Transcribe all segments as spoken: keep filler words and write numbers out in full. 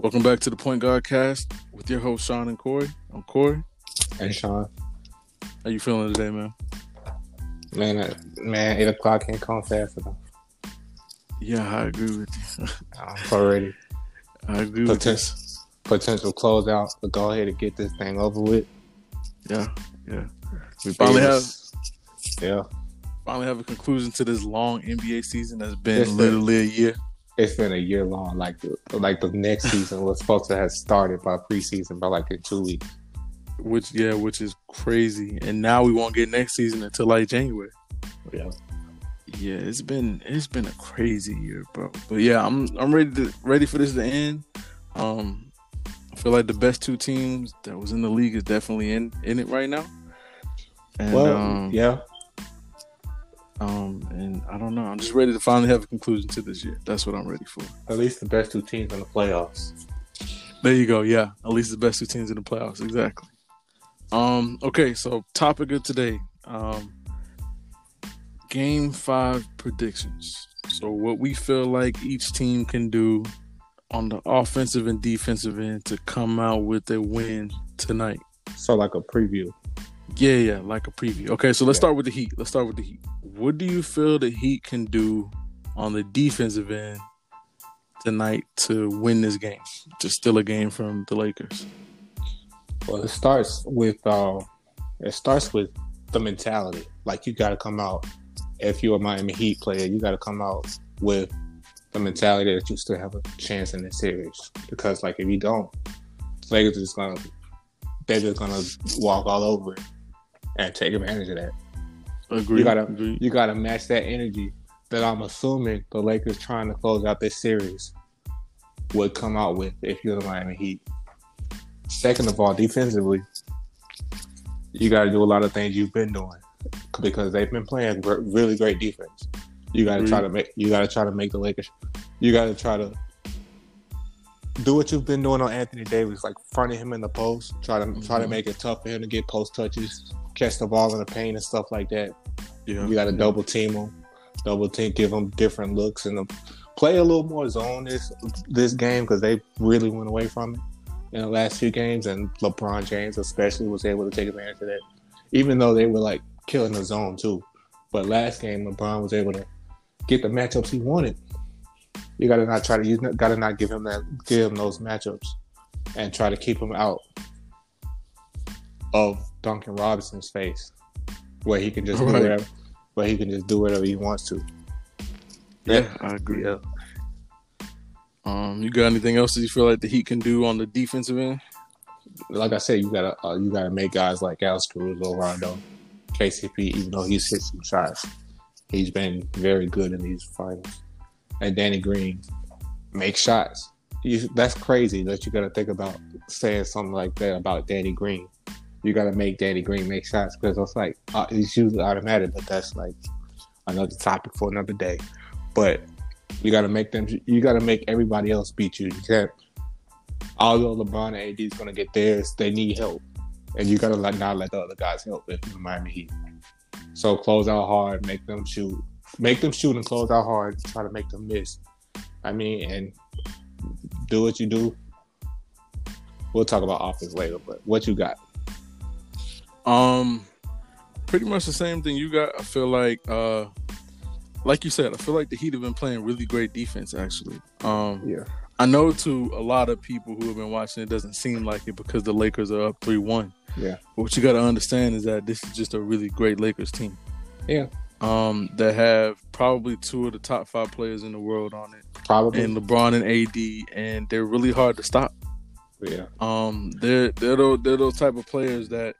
Welcome back to the Point Guard Cast with your host, Sean and Corey. I'm Corey. Hey, Sean. How you feeling today, man? Man, uh, man, eight o'clock ain't come fast enough. Yeah, I agree with you. I'm already. I agree Potent- with you. Potential closeout, but go ahead and get this thing over with. Yeah, yeah. We finally yes. have. Yeah. Finally have a conclusion to this long N B A season that's been it's literally been, a year. It's been a year long. Like the, like the next season was supposed to have started by preseason by like in two weeks. Which yeah, which is crazy. And now we won't get next season until like January. Yeah. Yeah, it's been it's been a crazy year, bro. But yeah, I'm I'm ready to, ready for this to end. Um, I feel like the best two teams that was in the league is definitely in, in it right now. And, well, um, yeah. Um, and I don't know. I'm just ready to finally have a conclusion to this year. That's what I'm ready for. At least the best two teams in the playoffs. There you go. Yeah, at least the best two teams in the playoffs. Exactly. Um, okay, so topic of today, um, game five predictions. So what we feel like each team can do on the offensive and defensive end to come out with a win tonight. So like a preview. Yeah, yeah, like a preview. Okay, so let's yeah. start with the Heat. Let's start with the Heat. What do you feel the Heat can do on the defensive end tonight to win this game? Just steal a game from the Lakers. Well, it starts with uh, it starts with the mentality. Like, you got to come out, if you're a Miami Heat player, you got to come out with the mentality that you still have a chance in this series. Because, like, if you don't, the Lakers are just going to they're just going to walk all over it and take advantage of that. Agreed. You got to you got to match that energy that I'm assuming the Lakers trying to close out this series would come out with if you're the Miami Heat. Second of all, defensively, you got to do a lot of things you've been doing because they've been playing really great defense. You got to try to make you got to try to make the Lakers. You got to try to do what you've been doing on Anthony Davis, like fronting him in the post, try to mm-hmm. try to make it tough for him to get post touches, catch the ball in the paint and stuff like that. Yeah. You got to yeah. double team him, double team, give him different looks, and play a little more zone this this game because they really went away from it in the last few games, and LeBron James especially was able to take advantage of that, even though they were like killing the zone too. But last game, LeBron was able to get the matchups he wanted. You gotta not try to you gotta not give him that give him those matchups, and try to keep him out of Duncan Robinson's face, where he can just right. do whatever, where he can just do whatever he wants to. Yeah, yeah. I agree. Yeah. Um, you got anything else that you feel like the Heat can do on the defensive end? Like I said, you gotta uh, you gotta make guys like Alex Caruso, Rondo, K C P. Even though he's hit some shots, he's been very good in these finals. And Danny Green make shots. You, that's crazy that you got to think about saying something like that about Danny Green. You got to make Danny Green make shots because it's like uh, it's usually automatic, but that's like another topic for another day. But you got to make them. You got to make everybody else beat you. You can't. Although LeBron and A D is gonna get theirs, they need help, and you got to not let the other guys help if you Miami Heat. So close out hard, make them shoot. Make them shoot and close out hard and try to make them miss. I mean, and do what you do. We'll talk about offense later, but what you got? Um, pretty much the same thing you got. I feel like, uh, like you said, I feel like the Heat have been playing really great defense, actually. Um, yeah. I know to a lot of people who have been watching, it doesn't seem like it because the Lakers are up three one. Yeah. But what you got to understand is that this is just a really great Lakers team. Yeah. Um, that have probably two of the top five players in the world on it. Probably. And LeBron and A D, and they're really hard to stop. Yeah. Um, they're they're those, they're those type of players that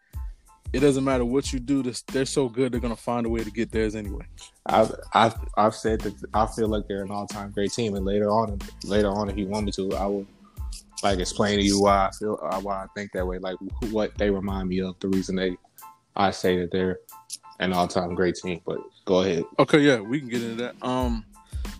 it doesn't matter what you do. They're so good they're gonna find a way to get theirs anyway. I've I've, I've said that I feel like they're an all time great team, and later on, later on, if you want me to, I will like explain to you why I feel why I think that way. Like what they remind me of, the reason they I say that they're an all-time great team, but go ahead. Okay, yeah, we can get into that. Um,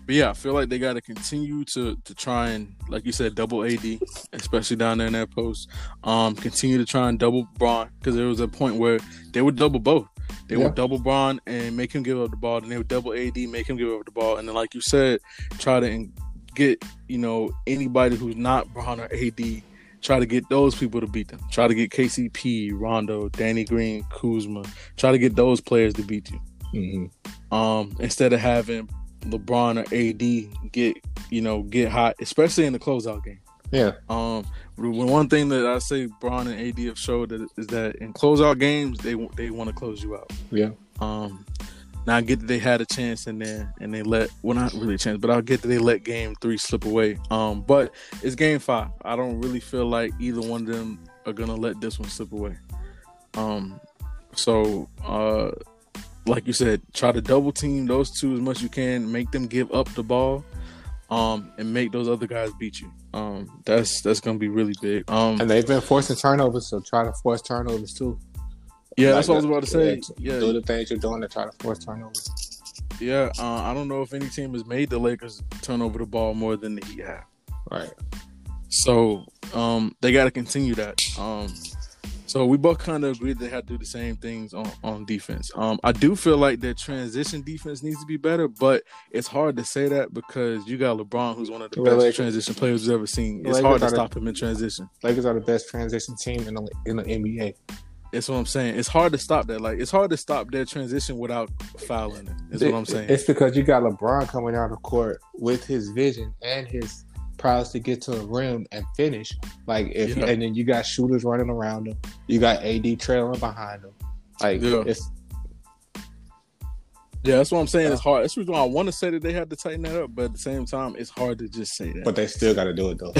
but yeah, I feel like they got to continue to to try and, like you said, double A D, especially down there in that post. Um, continue to try and double Bron, because there was a point where they would double both. They yeah. would double Bron and make him give up the ball, then they would double A D, make him give up the ball, and then, like you said, try to in- get, you know, anybody who's not Bron or A D, try to get those people to beat them. Try to get K C P, Rondo, Danny Green, Kuzma. Try to get those players to beat you. Mm-hmm. Um, instead of having LeBron or A D get, you know, get hot, especially in the closeout game. Yeah. Um, one thing that I say Bron and A D have showed that is that in closeout games, they they want to close you out. Yeah. Um, now I get that they had a chance in there and they let, well, not really a chance, but I'll get that they let game three slip away. Um, but it's game five. I don't really feel like either one of them are going to let this one slip away. Um, so, uh, like you said, try to double team those two as much as you can, make them give up the ball, um, and make those other guys beat you. Um, that's that's gonna be really big. Um, and they've been forcing turnovers, so try to force turnovers too. Yeah, like that's what I was about to say. Yeah, do the things you're doing to try to force turnovers. Yeah, uh, I don't know if any team has made the Lakers turn over the ball more than the Heat have. Right. So um, they got to continue that. Um, so we both kind of agreed they had to do the same things on, on defense. Um, I do feel like their transition defense needs to be better, but it's hard to say that because you got LeBron, who's one of the, the best Lakers. transition players we've ever seen. It's Lakers hard to stop the, him in transition. Lakers are the best transition team in the, in the N B A. That's what I'm saying. It's hard to stop that. Like, it's hard to stop their transition without fouling it. That's it, what I'm saying. It's because you got LeBron coming out of court with his vision and his prowess to get to the rim and finish. Like, if yeah. and then you got shooters running around him. You got A D trailing behind him. Like, yeah. it's yeah, that's what I'm saying. It's hard. That's the reason why I want to say that they had to tighten that up, but at the same time, it's hard to just say that. But they still got to do it though.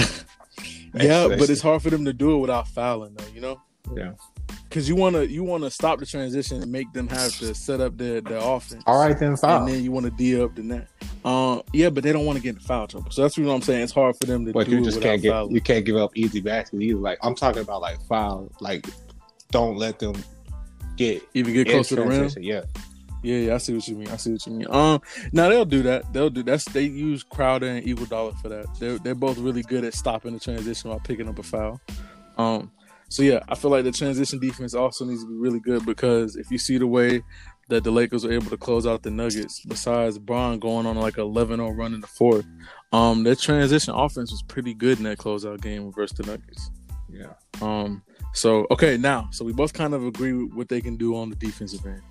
yeah, but still. It's hard for them to do it without fouling though. You know? Yeah. Because you want to you want to stop the transition and make them have to set up their, their offense. All right, then foul. And then you want to D up the net. Um, yeah, but they don't want to get in foul trouble. So that's what I'm saying. It's hard for them to but do you just can't get, you can't give up easy baskets either. Like, I'm talking about, like, foul. Like, don't let them get... Even get close to the rim? Yeah. Yeah, yeah, I see what you mean. I see what you mean. Um, now they'll do that. They'll do that. They use Crowder and Iguodala for that. They're, they're both really good at stopping the transition while picking up a foul. Um... So, yeah, I feel like the transition defense also needs to be really good because if you see the way that the Lakers are able to close out the Nuggets, besides Bron going on like an eleven oh run in the fourth, um, their transition offense was pretty good in that closeout game versus the Nuggets. Yeah. Um. So, okay, now, so we both kind of agree with what they can do on the defensive end.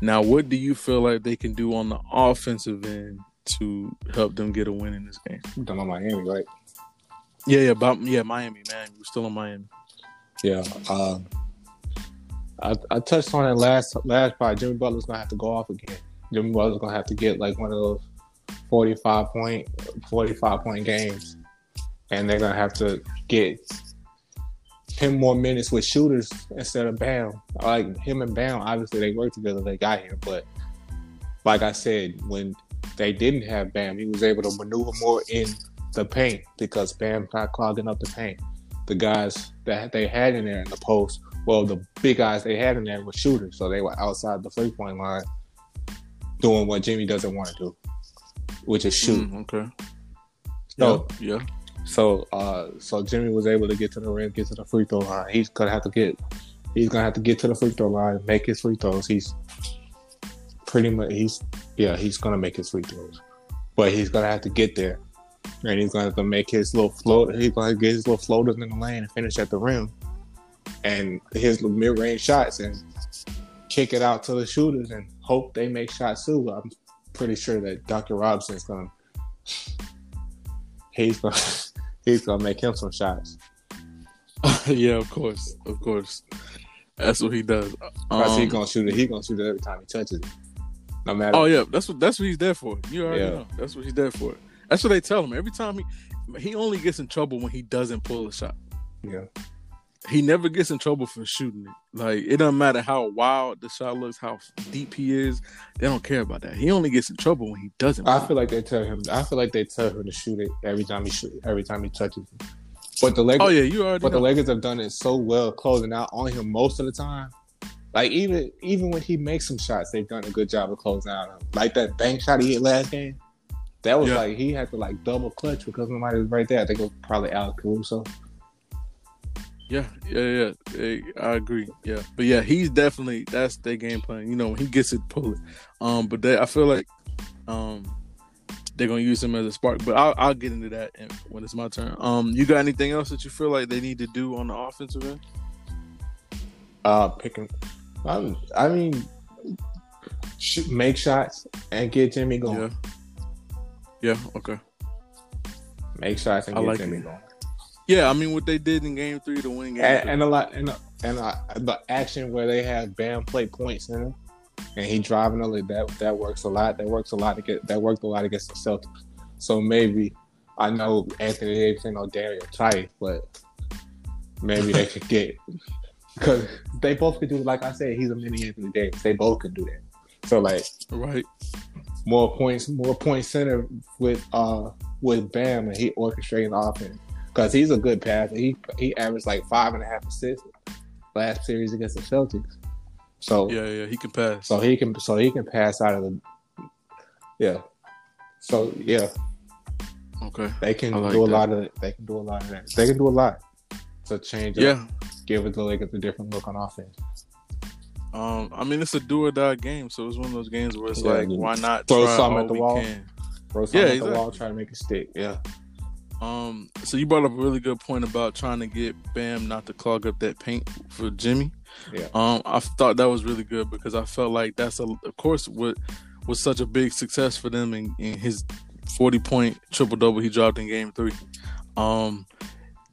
Now, what do you feel like they can do on the offensive end to help them get a win in this game? You're talking about Miami, right? Yeah, yeah, about, yeah, Miami, man. We're still in Miami. Yeah, uh, I, I touched on it last last part. Jimmy Butler's gonna have to go off again. Jimmy Butler's gonna have to get like one of those forty-five point games, and they're gonna have to get ten more minutes with shooters instead of Bam. Like him and Bam, obviously they worked together. They got here, but like I said, when they didn't have Bam, he was able to maneuver more in the paint because Bam's not clogging up the paint. The guys that they had in there in the post, well, the big guys they had in there were shooters, so they were outside the three-point line doing what Jimmy doesn't want to do, which is shoot. Mm, okay. So, yeah. yeah. So, uh, so Jimmy was able to get to the rim, get to the free throw line. He's gonna have to get. He's gonna have to get to the free throw line, make his free throws. He's pretty much. He's yeah. He's gonna make his free throws, but he's gonna have to get there. And he's gonna have to make his little float. He's gonna get his little floaters in the lane and finish at the rim, and his little mid-range shots, and kick it out to the shooters and hope they make shots too. I'm pretty sure that Duncan Robinson's gonna he's gonna he's gonna make him some shots. yeah, of course, of course. That's what he does. Um, he's gonna shoot it. He's gonna shoot it every time he touches it, no matter. Oh yeah, that's what that's what he's there for. You already yeah. know. That's what he's there for. That's what they tell him. Every time he he only gets in trouble when he doesn't pull a shot. Yeah. He never gets in trouble for shooting it. Like, it doesn't matter how wild the shot looks, how deep he is. They don't care about that. He only gets in trouble when he doesn't. I feel like they tell him I feel like they tell him to shoot it every time he shoot every time he touches it. But the Lakers, oh, yeah, you already but know. The Lakers have done it so well closing out on him most of the time. Like even even when he makes some shots, they've done a good job of closing out on him. Like that bank shot he hit last game. That was yeah. like he had to like double clutch because nobody was right there. I think it was probably Alex Caruso. Yeah, yeah, yeah. I agree. Yeah, but yeah, he's definitely that's their game plan. You know, when he gets it, pull it. Um, but they, I feel like, um, they're going to use him as a spark. But I'll, I'll get into that when it's my turn. Um, you got anything else that you feel like they need to do on the offensive end? Uh, picking, I'm, I mean, shoot, make shots and get Jimmy going. Yeah, yeah okay. Make shots and I get like Jimmy it. going. Yeah, I mean, what they did in Game Three to win Game and, three. and a lot, and a, and a, the action where they have Bam play point center, and he driving all like that. That works a lot. That works a lot to get. That worked a lot against the Celtics. So maybe I know Anthony Davis ain't no Darius Tice, but maybe they could get because they both could do. Like I said, he's a mini Anthony Davis. They both could do that. So like, right, more points, more point center with uh with Bam, and he orchestrating the offense. Because he's a good passer. He he averaged like five and a half assists last series against the Celtics. So yeah, yeah, he can pass. So he can so he can pass out of the yeah. So yeah, okay. They can like do a that. lot of they can do a lot of that. They can do a lot to change. Yeah, up, give it the Lakers a different look on offense. Um, I mean it's a do or die game, so it's one of those games where it's yeah, like why not throw try something all at the we wall, can. throw something yeah, at exactly. the wall, try to make it stick. Yeah. Um, so you brought up a really good point about trying to get Bam not to clog up that paint for Jimmy. Yeah. Um, I thought that was really good because I felt like that's a, of course what was such a big success for them in, in his forty point triple double he dropped in Game Three. Um,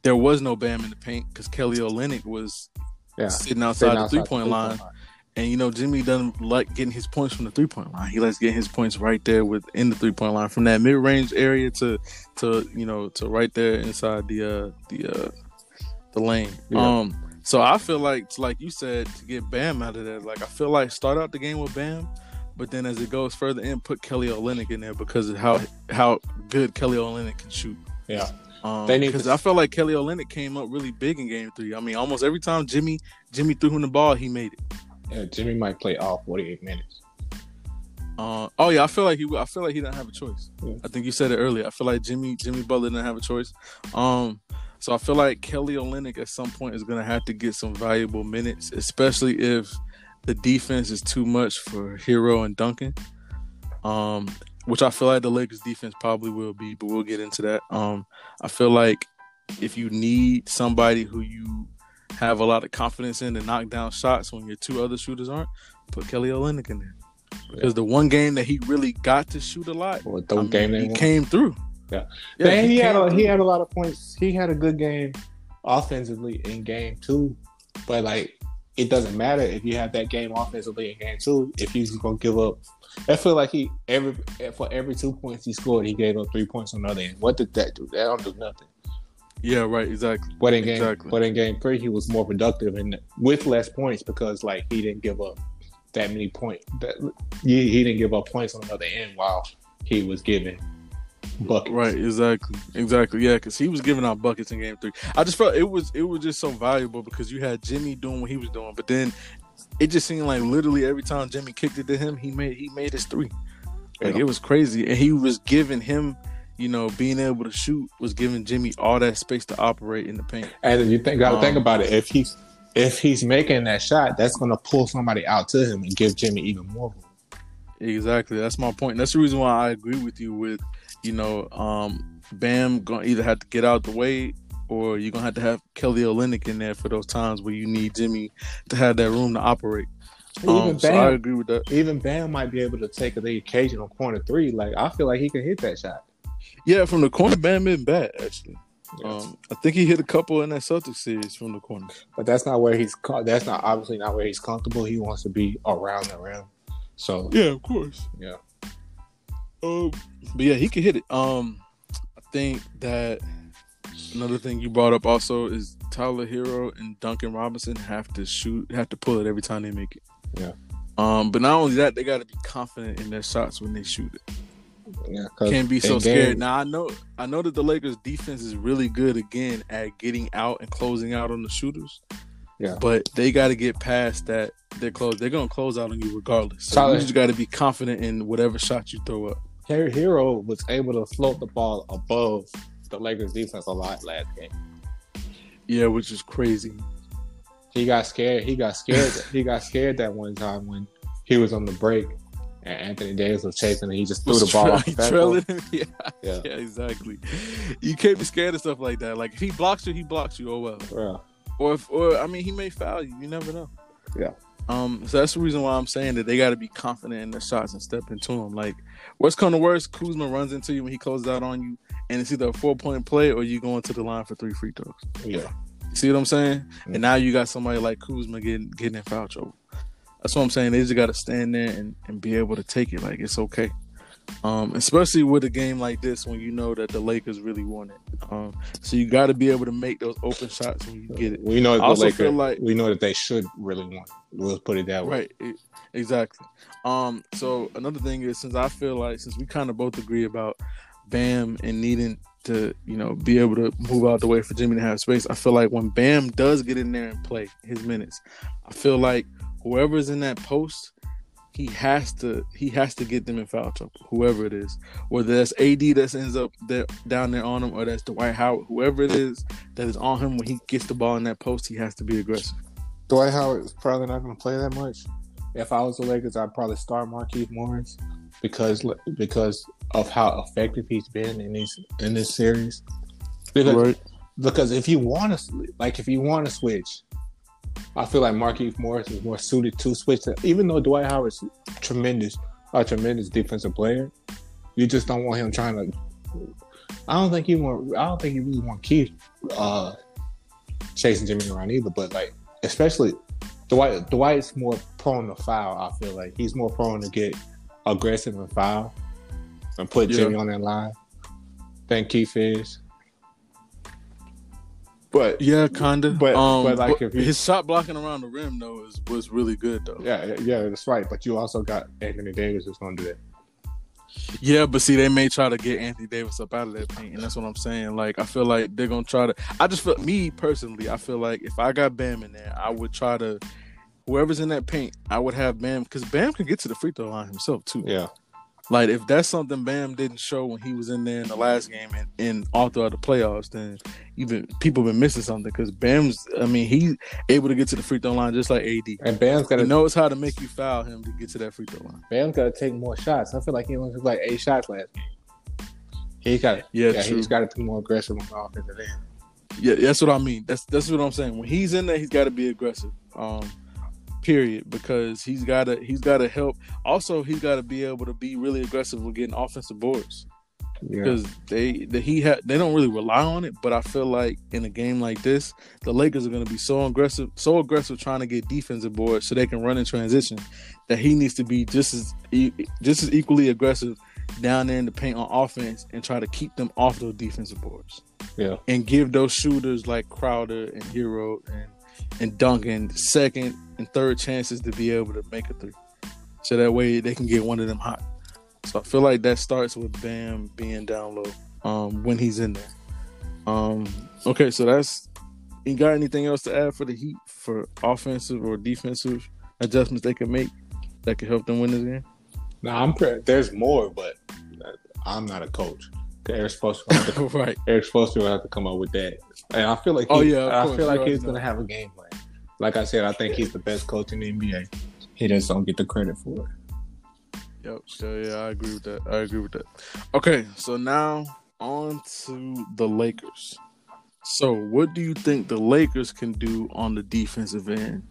there was no Bam in the paint because Kelly Olynyk was yeah. sitting outside sitting the outside three point line. line, and you know Jimmy doesn't like getting his points from the three point line. He likes getting his points right there within the three point line from that mid range area to. To you know, to right there inside the uh, the uh, the lane. Yeah. Um, so I feel like, like you said, to get Bam out of there. Like I feel like start out the game with Bam, but then as it goes further in, put Kelly Olynyk in there because of how how good Kelly Olynyk can shoot. Yeah, um, they need because to... I feel like Kelly Olynyk came up really big in Game Three. I mean, almost every time Jimmy Jimmy threw him the ball, he made it. Yeah, Jimmy might play all forty-eight minutes. Uh, oh yeah, I feel like he. I feel like he didn't have a choice. Yeah. I think you said it earlier. I feel like Jimmy Jimmy Butler didn't have a choice. Um, so I feel like Kelly Olynyk at some point is going to have to get some valuable minutes, especially if the defense is too much for Hero and Duncan. Um, which I feel like the Lakers defense probably will be, but we'll get into that. Um, I feel like if you need somebody who you have a lot of confidence in to knock down shots when your two other shooters aren't, put Kelly Olynyk in there. Because the one game that he really got to shoot a lot, well, the I mean, game he won. came through. Yeah, yeah and he, he had a, he had a lot of points. He had a good game offensively in Game Two, but like it doesn't matter if you have that game offensively in Game Two if he's gonna give up. I feel like he every for every two points he scored, he gave up three points on the other end. What did that do? That don't do nothing. Yeah, right. Exactly. But in game, exactly. but in Game Three, he was more productive and with less points because like he didn't give up. That many points. That, he, he didn't give up points on the other end while he was giving buckets. Right, exactly. Exactly, yeah, because he was giving out buckets in Game Three. I just felt it was it was just so valuable because you had Jimmy doing what he was doing, but then it just seemed like literally every time Jimmy kicked it to him, he made he made his three. Like, yeah. It was crazy. And he was giving him, you know, being able to shoot was giving Jimmy all that space to operate in the paint. And if you think, um, think about it, if he's If he's making that shot, that's going to pull somebody out to him and give Jimmy even more room. Exactly. That's my point. That's the reason why I agree with you with, you know, um, Bam going to either have to get out the way or you're going to have to have Kelly Olynyk in there for those times where you need Jimmy to have that room to operate. Um, even Bam, so I agree with that. Even Bam might be able to take the occasional corner three. Like, I feel like he can hit that shot. Yeah, from the corner, Bam isn't bad, actually. Yes. Um, I think he hit a couple in that Celtics series from the corner, but that's not where he's. That's not obviously not where he's comfortable. He wants to be around the rim, so yeah, of course, yeah. Um, but yeah, he can hit it. Um, I think that another thing you brought up also is Tyler Hero and Duncan Robinson have to shoot, have to pull it every time they make it. Yeah. Um, but not only that, they got to be confident in their shots when they shoot it. Yeah, can't be so scared. Game. Now I know I know that the Lakers defense is really good again at getting out and closing out on the shooters. Yeah. But they gotta get past that. They're close. They're gonna close out on you regardless. So Tyler, you just gotta be confident in whatever shot you throw up. Harry Hero was able to float the ball above the Lakers defense a lot last game. Yeah, which is crazy. He got scared. He got scared. he got scared that one time when he was on the break. and Anthony Davis was chasing and he just threw the ball off the backboard. Yeah, yeah. yeah, exactly. You can't be scared of stuff like that. Like, if he blocks you, he blocks you. Oh, well. Yeah. Or, if, or I mean, he may foul you. You never know. Yeah. Um. So that's the reason why I'm saying that they got to be confident in their shots and step into them. Like, worst come to worst, Kuzma runs into you when he closes out on you, and it's either a four-point play or you going to the line for three free throws. Yeah. See what I'm saying? Mm-hmm. And now you got somebody like Kuzma getting getting in foul trouble. That's what I'm saying. They just got to stand there and, and be able to take it. Like, it's okay. Um, especially with a game like this when you know that the Lakers really want it. Um, so you got to be able to make those open shots when you get it. We know that, the Lakers, like, we know that they should really want it. We'll put it that way. Right. It, exactly. Um, so another thing is, since I feel like, since we kind of both agree about Bam and needing to, you know, be able to move out the way for Jimmy to have space, I feel like when Bam does get in there and play his minutes, I feel like whoever's in that post, he has to he has to get them in foul trouble, whoever it is. Whether that's A D that ends up there, down there on him, or that's Dwight Howard, whoever it is that is on him when he gets the ball in that post, he has to be aggressive. Dwight Howard is probably not going to play that much. If I was the Lakers, I'd probably start Markieff Morris because because of how effective he's been in these in this series. Because, right. because if you want to like if you want to switch. I feel like Markieff Morris is more suited to switch. To, even though Dwight Howard's tremendous, a tremendous defensive player, you just don't want him trying to. I don't think you want. I don't think you really want Keith uh, chasing Jimmy around either. But like, especially Dwight. Dwight's more prone to foul. I feel like he's more prone to get aggressive and foul and put yeah. Jimmy on that line than Keith is. But yeah, kinda. But, um, but like, but if you, his shot blocking around the rim though is was really good though. Yeah, yeah, that's right. But you also got Anthony Davis who's gonna do that. Yeah, but see, they may try to get Anthony Davis up out of that paint, and that's what I'm saying. Like, I feel like they're gonna try to. I just feel me personally. I feel like if I got Bam in there, I would try to. Whoever's in that paint, I would have Bam because Bam can get to the free throw line himself too. Yeah. Like, if that's something Bam didn't show when he was in there in the last game and, and all throughout the playoffs, then even people have been missing something because Bam's, I mean, he's able to get to the free throw line just like A D. And Bam's got to... He knows how to make you foul him to get to that free throw line. Bam's got to take more shots. I feel like he only took like eight shots last game. He's got yeah, yeah, he's got to be more aggressive on the offense than that. Yeah, that's what I mean. That's, that's what I'm saying. When he's in there, he's got to be aggressive. Um... Period, because he's gotta he's gotta help. Also, he's gotta be able to be really aggressive with getting offensive boards yeah. because they the, he ha- they don't really rely on it. But I feel like in a game like this, the Lakers are gonna be so aggressive, so aggressive trying to get defensive boards so they can run in transition. That he needs to be just as just as equally aggressive down there in the paint on offense and try to keep them off those defensive boards. Yeah, and give those shooters like Crowder and Hero and. and Duncan second and third chances to be able to make a three. So that way they can get one of them hot. So I feel like that starts with Bam being down low um, when he's in there. Um, okay, so that's... You got anything else to add for the Heat for offensive or defensive adjustments they can make that could help them win this game? No, nah, I'm pre- there's more, but I'm not a coach. Eric Spoelstra right. Eric Spoelstra will have to come up with that. And I feel like he, oh, yeah, I course, feel like he's going to have a game plan. Like I said, I think he's the best coach in the N B A. He just don't get the credit for it. Yep. So, yeah, I agree with that. I agree with that. Okay, so now on to the Lakers. So, what do you think the Lakers can do on the defensive end?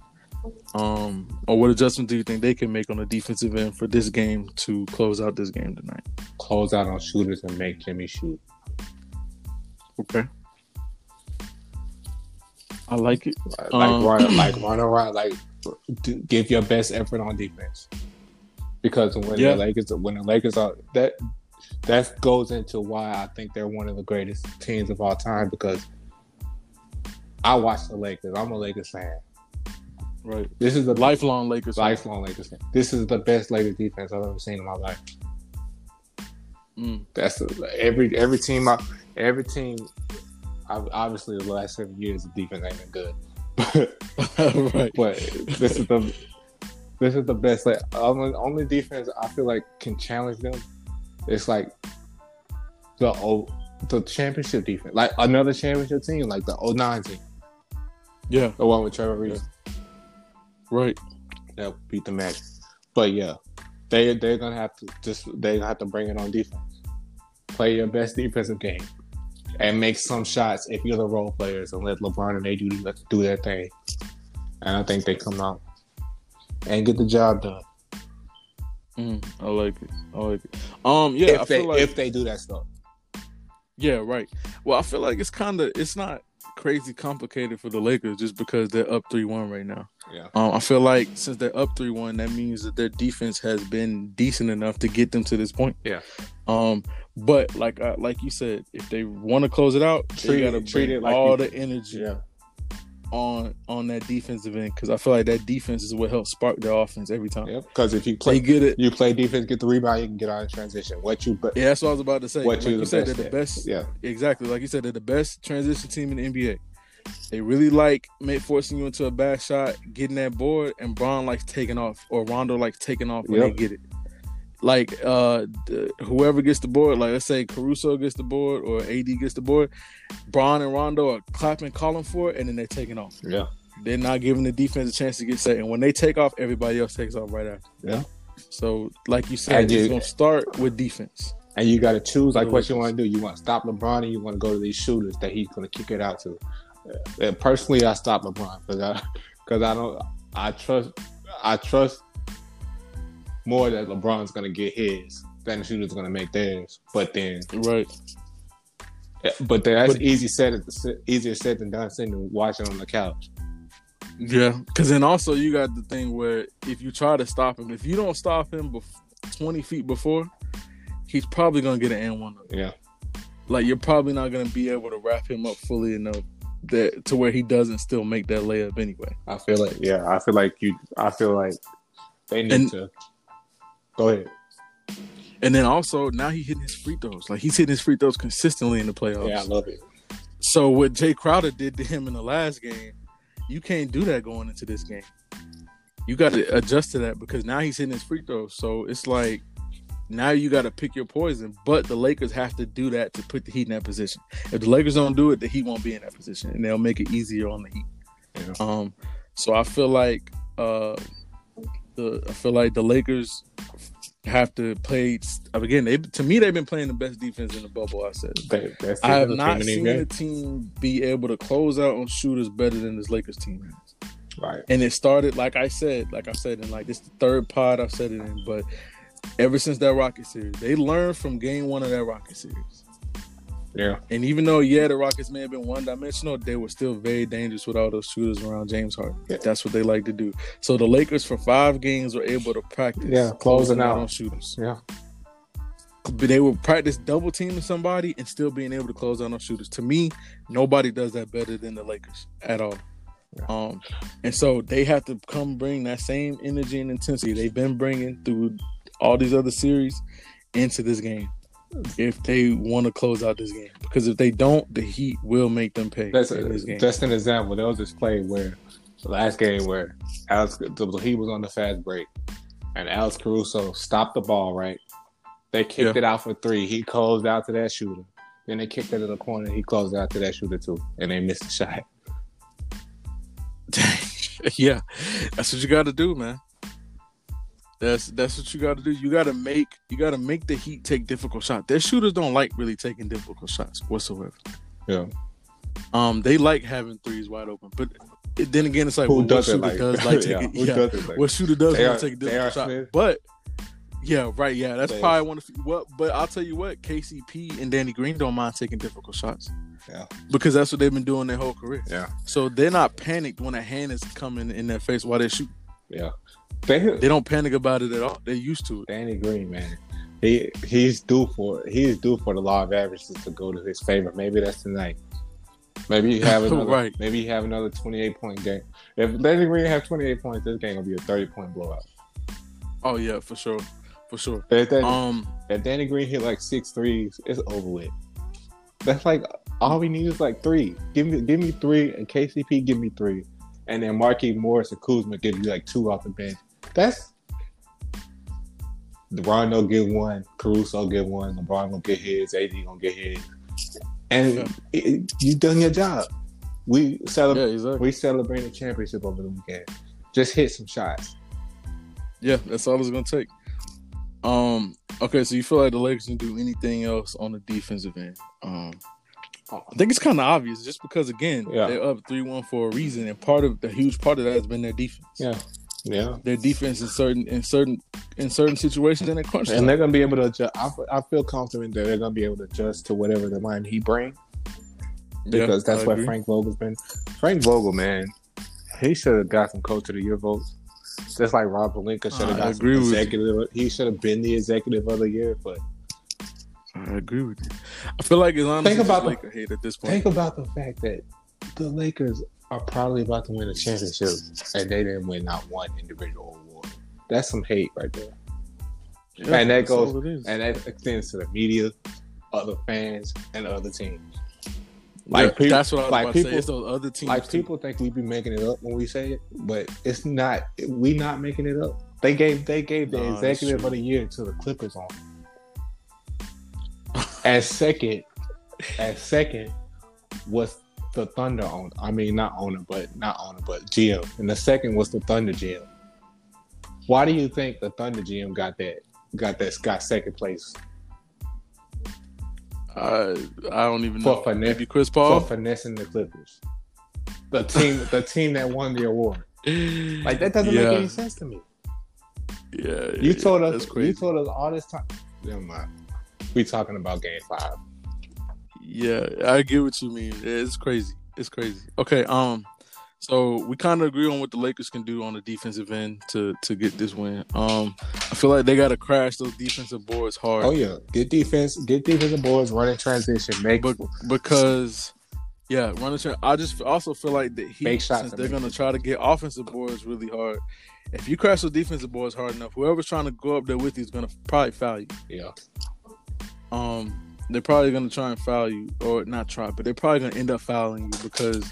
Um, or what adjustment do you think they can make on the defensive end for this game to close out this game tonight? Close out on shooters and make Jimmy shoot. Okay. I like it. Like, um, run, like run around, like do, give your best effort on defense. Because when yeah. the Lakers, when the Lakers are that, that goes into why I think they're one of the greatest teams of all time. Because I watch the Lakers. I'm a Lakers fan. Right. This is the lifelong Lakers. Lifelong Lakers fan. This is the best Lakers defense I've ever seen in my life. Mm. That's the, every every team. I, every team. I've, obviously, the last seven years the defense ain't been good, but, right. but this is the this is the best. Like only, only defense I feel like can challenge them. It's like the old, the championship defense, like another championship team, like the oh nine team. Yeah, the one with Trevor Ariza. Yeah. Right, that beat the Magic. But yeah, They they're gonna have to just they're gonna have to bring it on defense. Play your best defensive game and make some shots if you're the role players, and let LeBron and they do do their thing. And I think they come out and get the job done. Mm, I like it. I like it. Um, yeah, if I they feel like, if they do that stuff. Yeah, right. Well, I feel like it's kind of it's not crazy complicated for the Lakers just because they're up three one right now. Yeah. Um, I feel like since they're up three one, that means that their defense has been decent enough to get them to this point. Yeah. Um, but like uh, like you said, if they want to close it out, treat, they got to treat it like all you, the energy yeah. on on that defensive end, because I feel like that defense is what helps spark their offense every time. Yeah. Because if you play, get it. You play defense, get the rebound, you can get out of transition. What you, but yeah, that's what I was about to say. What like you, you the said, they're the best. Yeah. Exactly. Like you said, they're the best transition team in the N B A. They really like forcing you into a bad shot, getting that board, and Bron likes taking off, or Rondo likes taking off when yep. they get it. Like, uh, whoever gets the board, like let's say Caruso gets the board or A D gets the board, Bron and Rondo are clapping, calling for it, and then they're taking off. Yeah. They're not giving the defense a chance to get set. And when they take off, everybody else takes off right after. Yeah. So, like you said, it's going to start with defense. And you got to choose, like, what you want to do. You want to stop LeBron, and you want to go to these shooters that he's going to kick it out to. And personally, I stopped LeBron because I, because I don't, I trust, I trust more that LeBron's gonna get his than the shooter's gonna make theirs. But then, right? But that's but, easy said, easier said than done. Sitting and watching on the couch. Yeah, because then also you got the thing where if you try to stop him, if you don't stop him bef- twenty feet before, he's probably gonna get an and one. Yeah, like you're probably not gonna be able to wrap him up fully enough. That to where he doesn't still make that layup anyway. I feel like yeah, I feel like you. I feel like they need and, to go ahead. And then also now he's hitting his free throws. Like he's hitting his free throws consistently in the playoffs. Yeah, I love it. So what Jae Crowder did to him in the last game, you can't do that going into this game. You got to adjust to that because now he's hitting his free throws. So it's like. Now you got to pick your poison, but the Lakers have to do that to put the Heat in that position. If the Lakers don't do it, the Heat won't be in that position, and they'll make it easier on the Heat. Yeah. Um, so I feel like uh, the I feel like the Lakers have to play again. They to me they've been playing the best defense in the bubble. I said they, I have not seen a team be able to close out on shooters better than this Lakers team has. Right, and it started like I said, like I said in like this the third pod I've said it in, but. Ever since that Rocket series, they learned from game one of that Rocket series. Yeah. And even though, yeah, the Rockets may have been one-dimensional, they were still very dangerous with all those shooters around James Harden. Yeah. That's what they like to do. So the Lakers for five games were able to practice yeah, closing out on shooters. Yeah. But they would practice double-teaming somebody and still being able to close out on shooters. To me, nobody does that better than the Lakers at all. Um, and so they have to come bring that same energy and intensity they've been bringing through all these other series into this game if they want to close out this game. Because if they don't, the Heat will make them pay. That's, in this game. That's an example. There was this play where the last game where Alex the Heat was on the fast break and Alex Caruso stopped the ball, right? They kicked yeah. it out for three. He closed out to that shooter. Then they kicked it in the corner. He closed out to that shooter too. And they missed the shot. Yeah. That's what you got to do, man. That's that's what you got to do. You got to make you got to make the Heat take difficult shots. Their shooters don't like really taking difficult shots whatsoever. Yeah. Um, they like having threes wide open, but it, then again, it's like who well, does what shooter like? Does like taking yeah. yeah. does like? What shooter does want to take a difficult shot? Smith. But yeah, right, yeah, that's they probably are. One of what. But I'll tell you what, K C P and Danny Green don't mind taking difficult shots. Yeah. Because that's what they've been doing their whole career. Yeah. So they're not panicked when a hand is coming in their face while they shoot. Yeah. They, they don't panic about it at all. They're used to it. Danny Green, man, he he's due for he's due for the law of averages to go to his favor. Maybe that's tonight. Maybe you have another. Right. Maybe you have another twenty-eight point game. If Danny Green have twenty-eight points, this game will be a thirty-point blowout. Oh yeah, for sure, for sure. If Danny, um, if Danny Green hit like six threes, it's over with. That's like all we need is like three. Give me give me three, and K C P give me three, and then Markieff Morris and Kuzma give you like two off the bench. That's Rondo get one, Caruso get one, LeBron gonna get his, A D gonna get his, and yeah. it, it, you done your job. We celebrate, yeah, exactly. we celebrating the championship over the weekend. Just hit some shots. Yeah, that's all it's gonna take. Um. Okay, so you feel like the Lakers didn't do anything else on the defensive end? Um, I think it's kind of obvious, just because again yeah. they're up three one for a reason, and part of the huge part of that has been their defense. Yeah, yeah. Their defense in certain in certain in certain situations in their crunch, and time. They're gonna be able to adjust. I, I feel confident that they're gonna be able to adjust to whatever the line he brings, because yeah, that's what Frank Vogel's been. Frank Vogel, man, he should have got some coach of the year votes. Just like Rob Pelinka should have uh, got some executive. He should have been the executive of the year, but I agree with you. I feel like it's honestly think about the, hate at this point. Think about the fact that the Lakers are probably about to win a championship, and they didn't win not one individual award. That's some hate right there. Yeah, and that goes, and that extends to the media, other fans, and other teams. Like yeah, people, that's what I was like about people, to say. It's those other teams. Like too. People think we be making it up when we say it, but it's not. We not making it up. They gave they gave the no, executive of the year to the Clippers on. As second, as second was the Thunder owner. I mean, not owner, but not owner, but G M. And the second was the Thunder G M. Why do you think the Thunder G M got that? Got that? Got second place? Uh, I don't even for know. Finesse, Maybe Chris Paul for finessing the Clippers, the team, the team that won the award. Like that doesn't yeah. make any sense to me. Yeah, yeah you told yeah, us. You told us all this time. Never mind. We talking about game five. Yeah, I get what you mean. It's crazy. It's crazy. Okay, um, so we kind of agree on what the Lakers can do on the defensive end to to get this win. Um, I feel like they got to crash those defensive boards hard. Oh yeah, get defense, get defensive boards, run in transition, make but, because yeah, run in transition. I just also feel like that he since they're gonna try to get offensive boards really hard. If you crash those defensive boards hard enough, whoever's trying to go up there with you is gonna probably foul you. Yeah. Um, they're probably going to try and foul you, or not try, but they're probably going to end up fouling you because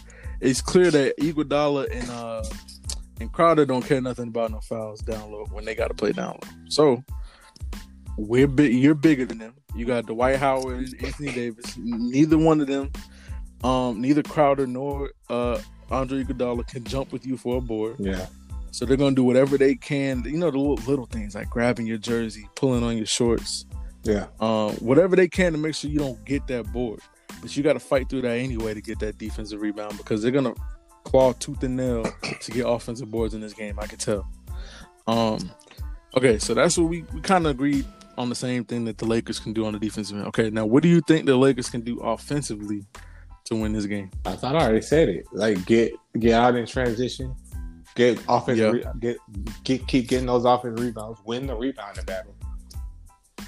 it's clear that Iguodala and uh, and Crowder don't care nothing about no fouls down low when they got to play down low. So we're big, you're bigger than them. You got Dwight Howard and Anthony Davis. Neither one of them, um, neither Crowder nor uh, Andre Iguodala can jump with you for a board. Yeah. So they're going to do whatever they can. You know, the little, little things like grabbing your jersey, pulling on your shorts. Yeah. Um, whatever they can to make sure you don't get that board. But you got to fight through that anyway to get that defensive rebound because they're going to claw tooth and nail to get offensive boards in this game. I can tell. Um, okay, so that's what we, we kind of agreed on the same thing that the Lakers can do on the defensive end. Okay, now what do you think the Lakers can do offensively to win this game? I thought I already said it. Like, get get out in transition. Get offensive yep. re- get, get keep getting those offensive rebounds. Win the rebounding battle.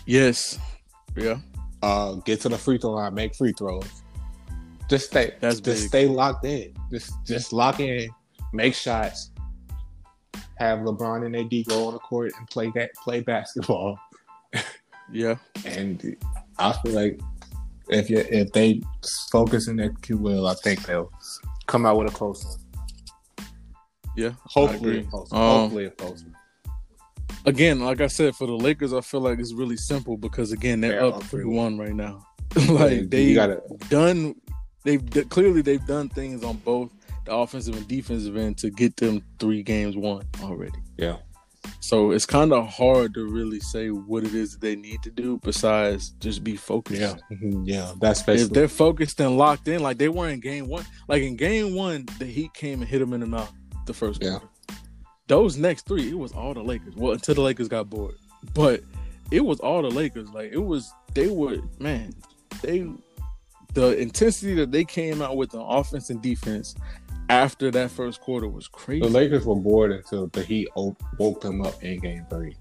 Yes. Yeah. Uh, get to the free throw line, make free throws. Just stay That's just big. stay locked in. Just just lock in, make shots, have LeBron and A D go on the court and play that play basketball. Yeah. And I feel like if you if they focus in their Q will, I think they'll come out with a close one. Yeah. Hopefully a close one. Um, Hopefully a close one. Again, like I said, for the Lakers, I feel like it's really simple because again, they're yeah, up three one right now. Like they gotta... done, they've d- clearly they've done things on both the offensive and defensive end to get them three games won already. Yeah. So it's kind of hard to really say what it is that they need to do besides just be focused. Yeah, yeah, that's basically. If they're focused and locked in, like they were in game one. Like in game one, the Heat came and hit them in the mouth the first yeah. quarter. Those next three, it was all the Lakers. Well, until the Lakers got bored. But it was all the Lakers. Like, it was, they were, man, they, the intensity that they came out with on offense and defense after that first quarter was crazy. The Lakers were bored until the Heat woke them up in game three.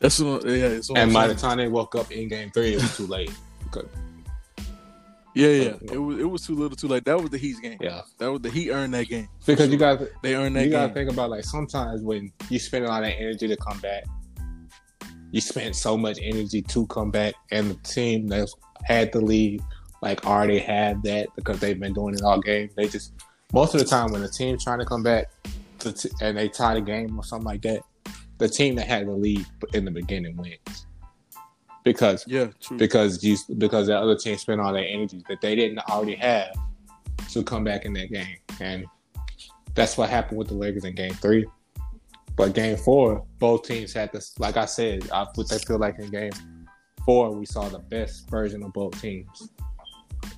That's what, yeah. That's what and I'm by saying. The time they woke up in game three, it was too late. Because, yeah, yeah. It was it was too little too late. That was the Heat's game. Yeah. That was the Heat earned that game. Because you got they earned that game. You gotta think about like sometimes when you spend a lot of energy to come back, you spent so much energy to come back and the team that had the lead like already had that because they've been doing it all game. They just most of the time when the team's trying to come back to t- and they tie the game or something like that, the team that had the lead in the beginning wins. Because yeah, true. because you, because the other team spent all their energy that they didn't already have to come back in that game. And that's what happened with the Lakers in game three. But game four, both teams had this. Like I said, I feel like in game four, we saw the best version of both teams.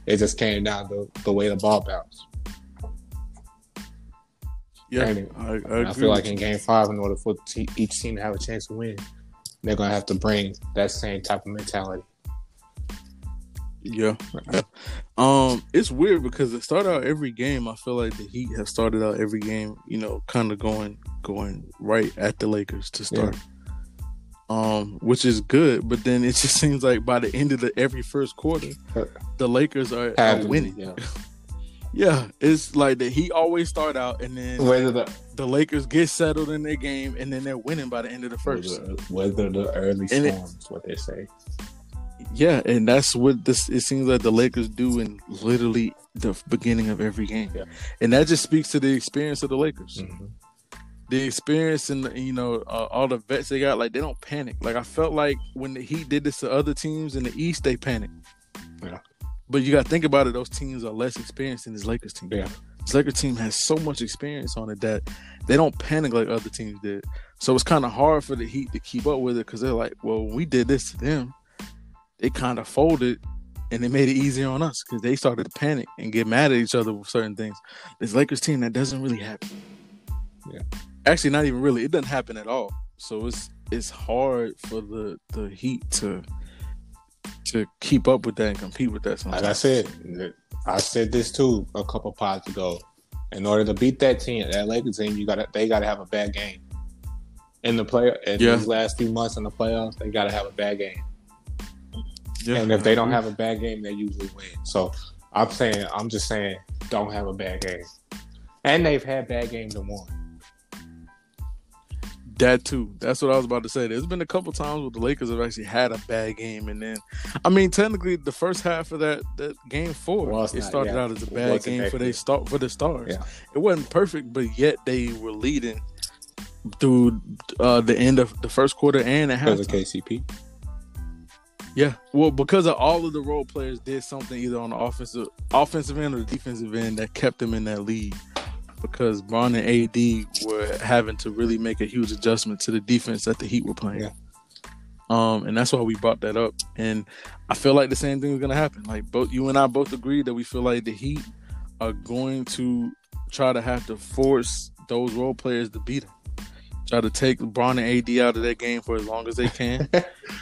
It just came down to the way the ball bounced. Yeah, anyway, I, I, agree I feel like in game five, in order for te- each team to have a chance to win, they're going to have to bring that same type of mentality. Yeah. Um, it's weird because it started out every game. I feel like the Heat have started out every game, you know, kind of going going right at the Lakers to start. Yeah. Um, which is good, but then it just seems like by the end of the every first quarter, the Lakers are, are winning. Yeah. Yeah, it's like the Heat always start out and then whether the, the Lakers get settled in their game and then they're winning by the end of the first. Whether the early storm is what they say. Yeah, and that's what this. It seems like the Lakers do in literally the beginning of every game, yeah. And that just speaks to the experience of the Lakers, mm-hmm. the experience and the, you know uh, all the vets they got. Like they don't panic. Like I felt like when the Heat did this to other teams in the East, they panicked. Yeah. But you got to think about it. Those teams are less experienced than this Lakers team. Yeah. This Lakers team has so much experience on it that they don't panic like other teams did. So it's kind of hard for the Heat to keep up with it because they're like, well, we did this to them. They kind of folded, and they made it easier on us because they started to panic and get mad at each other with certain things. This Lakers team, that doesn't really happen. Yeah, actually, not even really. It doesn't happen at all. So it's it's hard for the, the Heat to to keep up with that and compete with that sometimes. Like I said, I said this too a couple pods ago. In order to beat that team, that Lakers team, you got they got to have a bad game in the play. In yeah. these last few months in the playoffs, they got to have a bad game. Yeah, and if they don't have a bad game, they usually win. So I'm saying, I'm just saying, don't have a bad game. And they've had bad games and won. That too. That's what I was about to say. There's been a couple times where the Lakers have actually had a bad game, and then, I mean, technically, the first half of that, that game four, well, it not, started yeah. out as a bad game for they start for the Stars. Yeah. It wasn't perfect, but yet they were leading through uh, the end of the first quarter and a half. Because of K C P. Yeah, well, because of all of the role players did something either on the offensive offensive end or the defensive end that kept them in that lead because Bron and A D were having to really make a huge adjustment to the defense that the Heat were playing. Yeah. Um, and that's why we brought that up. And I feel like the same thing is going to happen. Like both you and I both agreed that we feel like the Heat are going to try to have to force those role players to beat them. Try to take LeBron and A D out of that game for as long as they can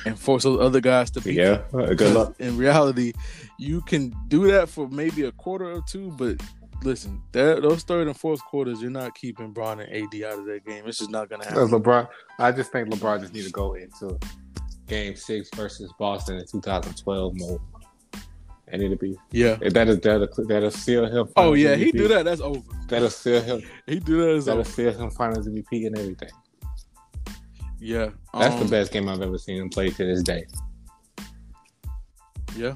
and force those other guys to beat yeah, them. Good luck. In reality, you can do that for maybe a quarter or two, but listen, that, those third and fourth quarters, you're not keeping LeBron and A D out of that game. It's just not going to happen. LeBron, I just think LeBron just need to go into game six versus Boston in two thousand twelve mode. And it'll be yeah. That is that'll, that'll seal him. Oh yeah, M V P. He do that. That's over. That'll seal him. He do that. As that'll over. seal him Finals M V P and everything. Yeah, that's um, the best game I've ever seen him play to this day. Yeah.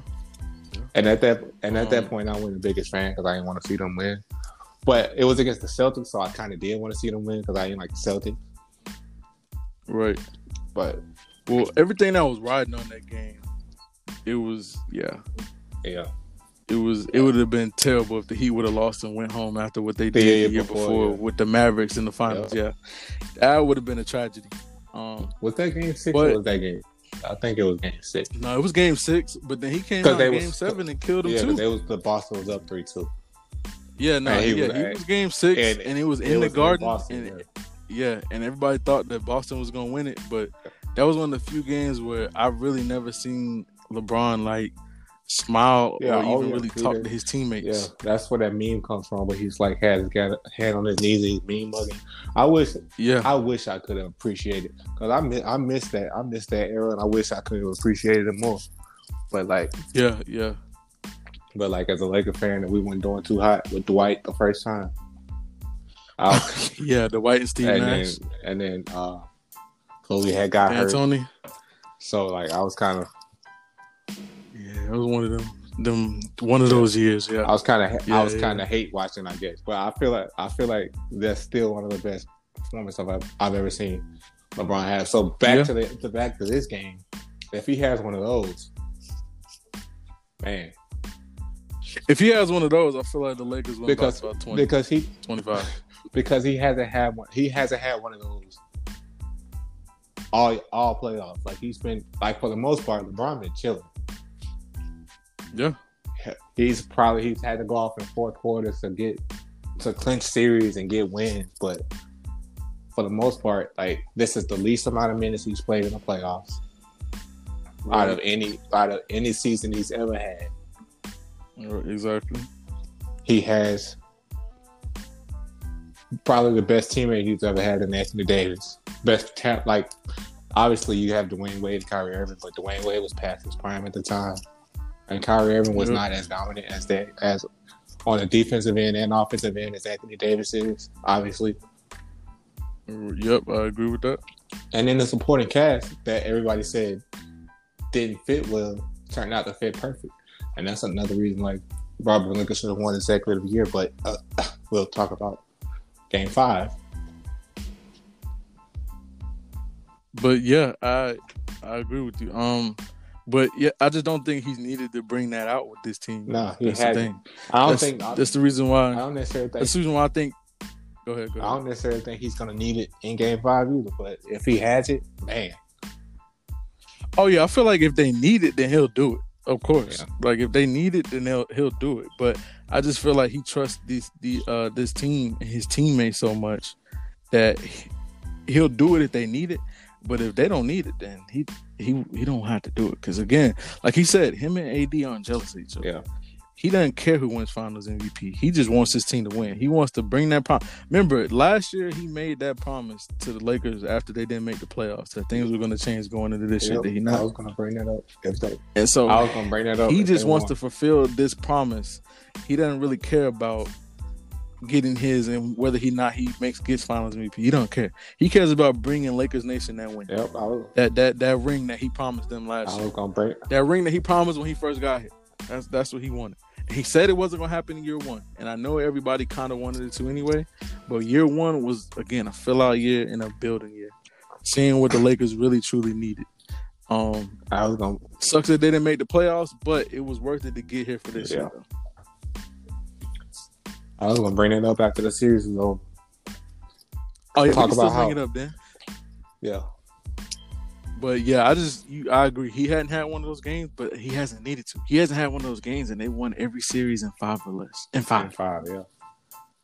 yeah. And at that and um, at that point, I wasn't the biggest fan because I didn't want to see them win. But it was against the Celtics, so I kind of did want to see them win because I didn't like the Celtics. Right. But well, everything that was riding on that game, it was yeah. Yeah, it was. It would have been terrible if the Heat would have lost and went home after what they did yeah, yeah, the year before, before yeah. with the Mavericks in the finals. Yeah, yeah. That would have been a tragedy. Um, was that game six? But, or was that game? I think it was game six. No, it was game six. But then he came out in game was, seven and killed him yeah, too. They was the Boston was up three two. Yeah, no, he, yeah, was, he was game six, and, and it was in it the was Garden. In Boston, and, yeah. yeah, and everybody thought that Boston was gonna win it, but that was one of the few games where I really never seen LeBron like. Smile yeah, or even oh, yeah, really talk did. to his teammates. Yeah, that's where that meme comes from. But he's like had his hand on his knees, and he's meme mugging. I wish, yeah, I wish I could have appreciated because I miss, I miss that, I miss that era, and I wish I could have appreciated it more. But like, yeah, yeah. But like as a Laker fan, that we weren't doing too hot with Dwight the first time. Was, yeah, Dwight and Steve and Nash, then, and then uh, Kobe had got Anthony. hurt. So like I was kind of. It was one of them, them one of those years. Yeah, I was kind of, yeah, I was yeah. kind of hate watching, I guess. But I feel like, I feel like that's still one of the best performances I've, I've ever seen LeBron have. So back yeah. to the to back to this game, if he has one of those, man, if he has one of those, I feel like the Lakers win because by about twenty, because he twenty-five because he hasn't had one. He hasn't had one of those all all playoffs. Like he's been, like for the most part, LeBron been chilling. Yeah, he's probably he's had to go off in fourth quarters to get to clinch series and get wins, but for the most part, like this is the least amount of minutes he's played in the playoffs right. out of any out of any season he's ever had. Exactly. He has probably the best teammate he's ever had in Anthony Davis. Best tap, like obviously you have Dwayne Wade and Kyrie Irving, but Dwayne Wade was past his prime at the time, and Kyrie Irving was mm-hmm. not as dominant as that as on the defensive end and offensive end as Anthony Davis is. Obviously. Yep, I agree with that. And then the supporting cast that everybody said didn't fit well turned out to fit perfect, and that's another reason like Rob Pelinka should have won Executive of the Year. But uh, we'll talk about Game Five. But yeah, I I agree with you. Um, but yeah, I just don't think he's needed to bring that out with this team. No, nah, he that's hasn't. The thing. I don't that's, think I, that's the reason why. I don't necessarily think that's the reason why I think. Go ahead, go ahead. I don't necessarily think he's going to need it in Game Five either. But if he has it, man. Oh yeah, I feel like if they need it, then he'll do it. Of course, yeah. Like if they need it, then he'll he'll do it. But I just feel like he trusts this the uh, this team and his teammates so much that he'll do it if they need it. But if they don't need it, then he he he don't have to do it. Because again, like he said, him and A D aren't jealous of each other. Yeah. He doesn't care who wins Finals M V P. He just wants his team to win. He wants to bring that promise. Remember, last year he made that promise to the Lakers after they didn't make the playoffs that things were going to change going into this yep. year. Did he not? I was going to bring that up. If they, and so I was going to bring that up. He just wants won. to fulfill this promise. He doesn't really care about getting his and whether he not he makes gets Finals M V P. He don't care. He cares about bringing Lakers Nation that win. Yep, I was, that that that ring that he promised them last I was year. Bring, that ring that he promised when he first got here. That's that's what he wanted. He said it wasn't going to happen in year one, and I know everybody kind of wanted it to anyway, but year one was, again, a fill-out year and a building year, seeing what the Lakers really, truly needed. Um, I was gonna... Sucks that they didn't make the playoffs, but it was worth it to get here for this yeah. year, though. I was going to bring it up after the series was over. Oh, yeah, Talk we can about still bring how... it up then. Yeah. But yeah, I just you, I agree. He hadn't had one of those games, but he hasn't needed to. He hasn't had one of those games, and they won every series in five or less. In five, in five, yeah.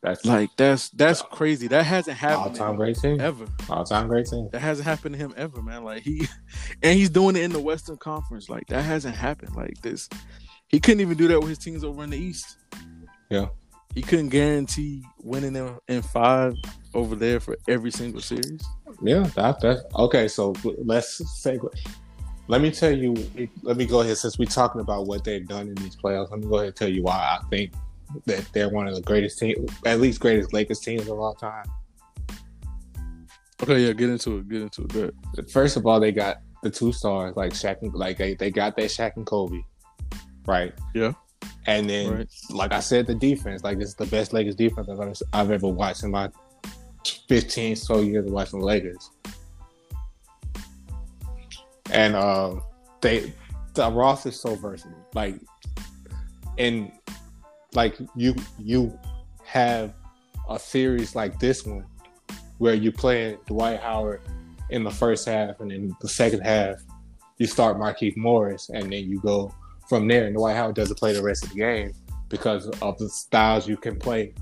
That's like that's that's yeah. crazy. That hasn't happened. All time great team ever. All time great team. That hasn't happened to him ever, man. Like he, and he's doing it in the Western Conference. Like that hasn't happened like this. He couldn't even do that with his teams over in the East. Yeah. He couldn't guarantee winning in, in five over there for every single series. Yeah, that, that's okay. So let's segue. Let me tell you. Let me go ahead since we're talking about what they've done in these playoffs. Let me go ahead and tell you why I think that they're one of the greatest team, at least greatest Lakers teams of all time. Okay, yeah, get into it. Get into it. Good. First of all, they got the two stars like Shaq and like they, they got that Shaq and Kobe, right? Yeah. And then, right. like I said, the defense. Like this is the best Lakers defense I've ever, I've ever watched in my fifteen so years of watching the Lakers. And uh, they, the Ross is so versatile. Like, and like you, you have a series like this one where you play Dwight Howard in the first half, and in the second half you start Markieff Morris, and then you go from there, and Dwight Howard doesn't play the rest of the game because of the styles you can play,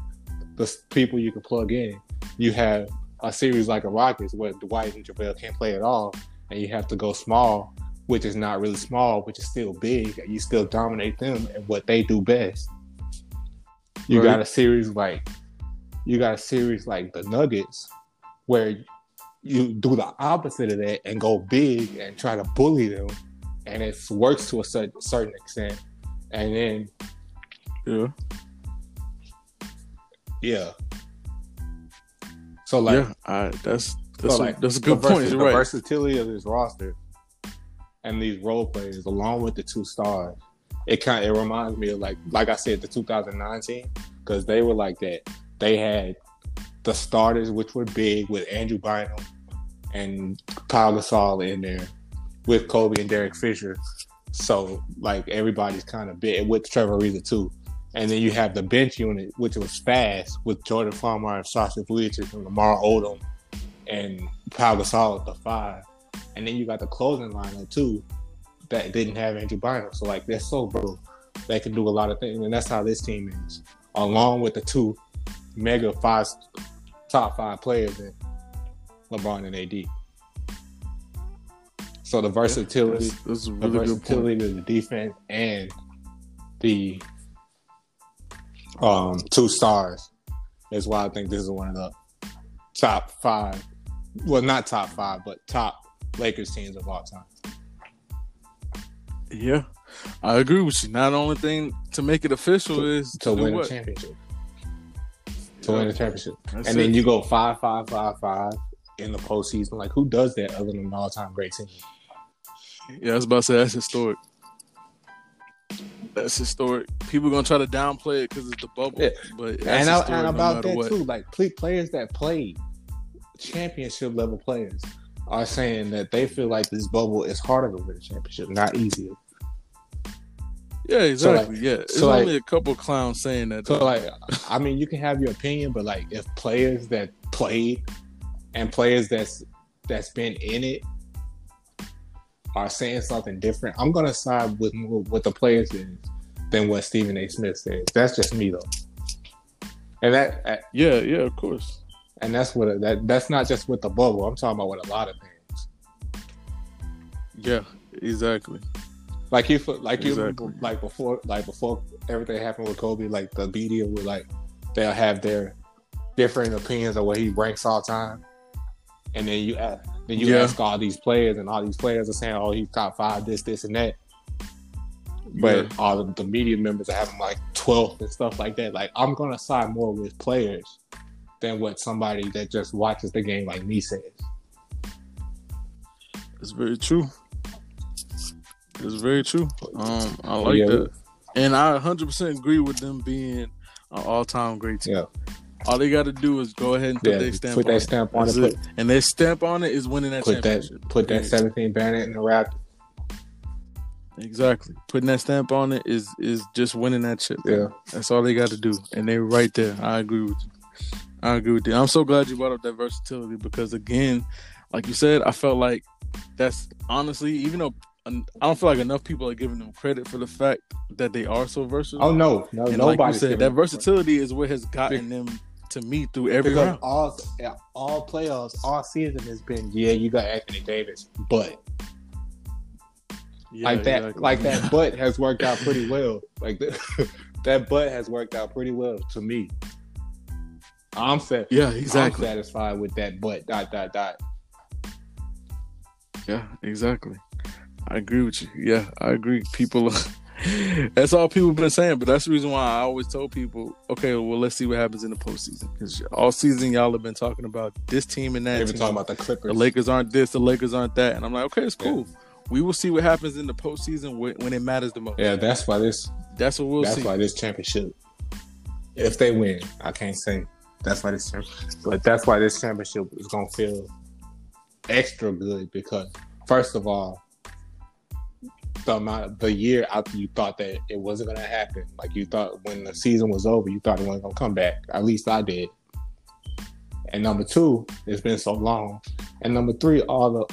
the people you can plug in. You have a series like a Rockets where Dwight and JaVale can't play at all, and you have to go small, which is not really small, which is still big. You still dominate them and what they do best. You right. got a series like you got a series like the Nuggets where you do the opposite of that and go big and try to bully them. And it works to a certain extent. And then... Yeah. Yeah. So, like... Yeah, I, that's that's, so like, that's a good the point. Vers- the right. versatility of this roster and these role players, along with the two stars, it kind of it reminds me of, like, like I said, the two thousand nine team, because they were like that. They had the starters, which were big, with Andrew Bynum and Kyle Gasol in there, with Kobe and Derek Fisher. So, like, everybody's kind of big. With Trevor Ariza, too. And then you have the bench unit, which was fast, with Jordan Farmer and Sasha Vujicic and Lamar Odom and Kyle Gasol at the five. And then you got the closing lineup too that didn't have Andrew Bynum. So like they're so bro, they can do a lot of things, and that's how this team is. Along with the two mega five top five players in LeBron and A D. So the versatility, that's, that's really the versatility of the defense and the um, two stars is why I think this is one of the top five, well, not top five, but top Lakers teams of all time. Yeah, I agree with you. Now the only thing to make it official to, is to, to win what? a championship. To yeah. win a championship. That's and it. Then you go five, five, five, five in the postseason. Like, who does that other than an all-time great team? Yeah, I was about to say, that's historic. That's historic. People are going to try to downplay it because it's the bubble. Yeah. But that's and, I, and about no that, what. too. Like, players that played, championship-level players, are saying that they feel like this bubble is harder to win a championship, not easier. Yeah, exactly. So like, yeah, it's so only like, a couple clowns saying that. So, like, I mean, you can have your opinion, but like, if players that played and players that's that's been in it are saying something different, I'm gonna side with what the players is than what Stephen A. Smith says. That's just me, though. And that, that yeah, yeah, of course. And that's what that that's not just with the bubble. I'm talking about with a lot of things. Yeah, exactly. Like you, like you, exactly. like before, like before everything happened with Kobe, like the media would like they'll have their different opinions of where he ranks all time, and then you uh, then you yeah. ask all these players, and all these players are saying, "Oh, he's top five, this, this, and that." But yeah. all the, the media members are having like twelfth and stuff like that. Like I'm gonna side more with players than what somebody that just watches the game like me says. That's very true. It's very true. Um, I like yeah. that. And I one hundred percent agree with them being an all-time great team. Yeah. All they got to do is go ahead and put yeah, their stamp put on that it. Stamp on it. Put, and their stamp on it is winning that put championship. That, put that yeah. seventeen banner in the wrap. Exactly. Putting that stamp on it is is just winning that chip. Yeah. That's all they got to do. And they're right there. I agree with you. I agree with you. I'm so glad you brought up that versatility because, again, like you said, I felt like that's honestly, even though I don't feel like enough people are giving them credit for the fact that they are so versatile. Oh no, no and nobody like said that versatility is what has gotten because, them to me through every round. All all playoffs, all season has been yeah. You got Anthony Davis, but yeah, like that, exactly. like that, but has worked out pretty well. Like the, that, but has worked out pretty well to me. I'm sat- yeah, exactly. I'm satisfied with that, but dot dot dot. Yeah, exactly. I agree with you. Yeah, I agree. People, that's all people been saying, but that's the reason why I always told people, okay, well, let's see what happens in the postseason. Because all season, y'all have been talking about this team and that They've team. They've been talking about the Clippers. The Lakers aren't this, the Lakers aren't that. And I'm like, okay, it's cool. Yeah. We will see what happens in the postseason when it matters the most. Yeah, that's why this. That's what we'll that's see. That's why this championship, if they win, I can't say that's why this championship, but that's why this championship is going to feel extra good because, first of all, the amount of the year after you thought that it wasn't going to happen. Like you thought when the season was over, you thought it wasn't going to come back. At least I did. And number two, it's been so long. And number three, all the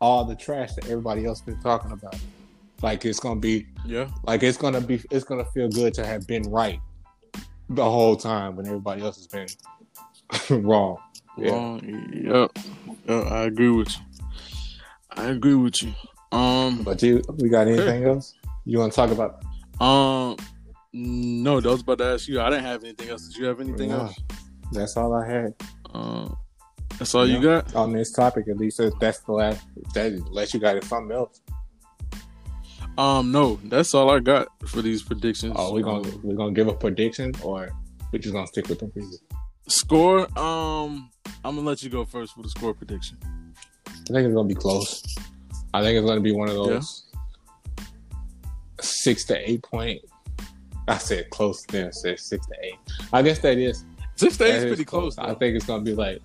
all the trash that everybody else been talking about. Like it's going to be, yeah. Like it's going to be, it's going to feel good to have been right the whole time when everybody else has been wrong. Yeah. Wrong. Yeah. yeah. I agree with you. I agree with you. Um, but you, we got anything sure. else you want to talk about? Um, no, I was about to ask you. I didn't have anything else. Did you have anything no, else? That's all I had. Um, that's all yeah. you got on this topic. At least that's the last. That unless you got it something else. Um, no, that's all I got for these predictions. Oh, we gonna um, we gonna give a prediction, or we just gonna stick with them? Score. Um, I'm gonna let you go first with the score prediction. I think it's gonna be close. I think it's going to be one of those yeah. six to eight point. I said close then. I said six to eight. I guess that is. Six to eight is pretty close. close I think it's going to be like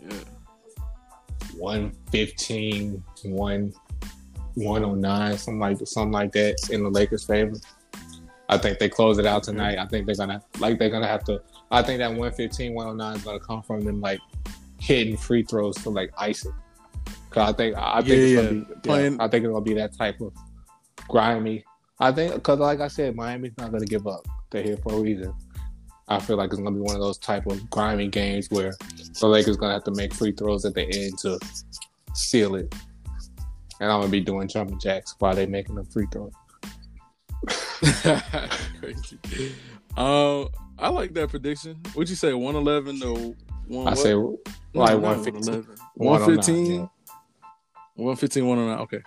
yeah. one fifteen, one, one oh nine, something like, something like that in the Lakers' favor. I think they close it out tonight. Yeah. I think they're going to, like, they're going to have to, I think that one fifteen, one oh nine is going to come from them, like, hitting free throws to, like, icing. Cause I think I think yeah, it's gonna yeah. be playing. Yeah, I think it's gonna be that type of grimy. I think because, like I said, Miami's not gonna give up. They're here for a reason. I feel like it's gonna be one of those type of grimy games where the Lakers gonna have to make free throws at the end to seal it, and I'm gonna be doing jumping jacks while they making the free throws. um, I like that prediction. What'd you say, one eleven to one? I what? say like no, one fifteen. one fifteen. one fifteen, one oh nine. Okay,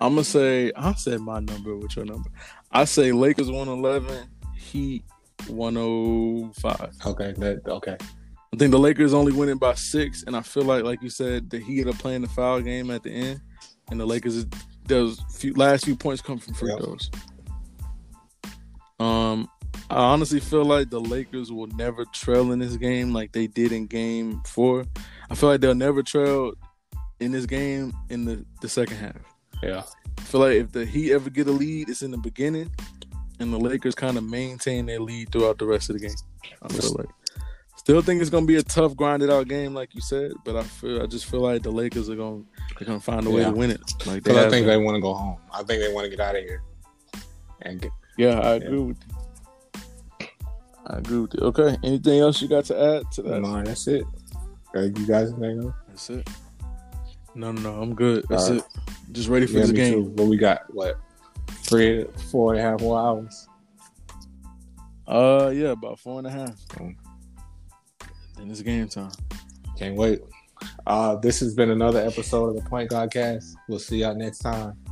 I'm gonna say I said my number. What's your number? I say Lakers one eleven, Heat one oh five. Okay, that, okay. I think the Lakers only winning by six, and I feel like, like you said, the Heat are playing the foul game at the end, and the Lakers those few, last few points come from free yep. throws. Um, I honestly feel like the Lakers will never trail in this game like they did in game four. I feel like they'll never trail in this game in the, the second half. Yeah. I feel like if the Heat ever get a lead, it's in the beginning, and the Lakers kind of maintain their lead throughout the rest of the game. I feel like. Still think it's going to be a tough, grinded-out game, like you said, but I feel I just feel like the Lakers are going to find a way yeah. to win it. Like they I think been. they want to go home. I think they want to get out of here. And get, yeah, I yeah. agree with you. I agree with you. Okay, anything else you got to add to that? No, that's it. You guys anything else? That's it. No, no, no. I'm good. That's right. it. Just ready for yeah, this game. Too. What we got? What? Three, four and a half more hours. Uh, yeah, about four and a half. Mm. And it's game time. Can't wait. Uh, this has been another episode of the Point Podcast. We'll see y'all next time.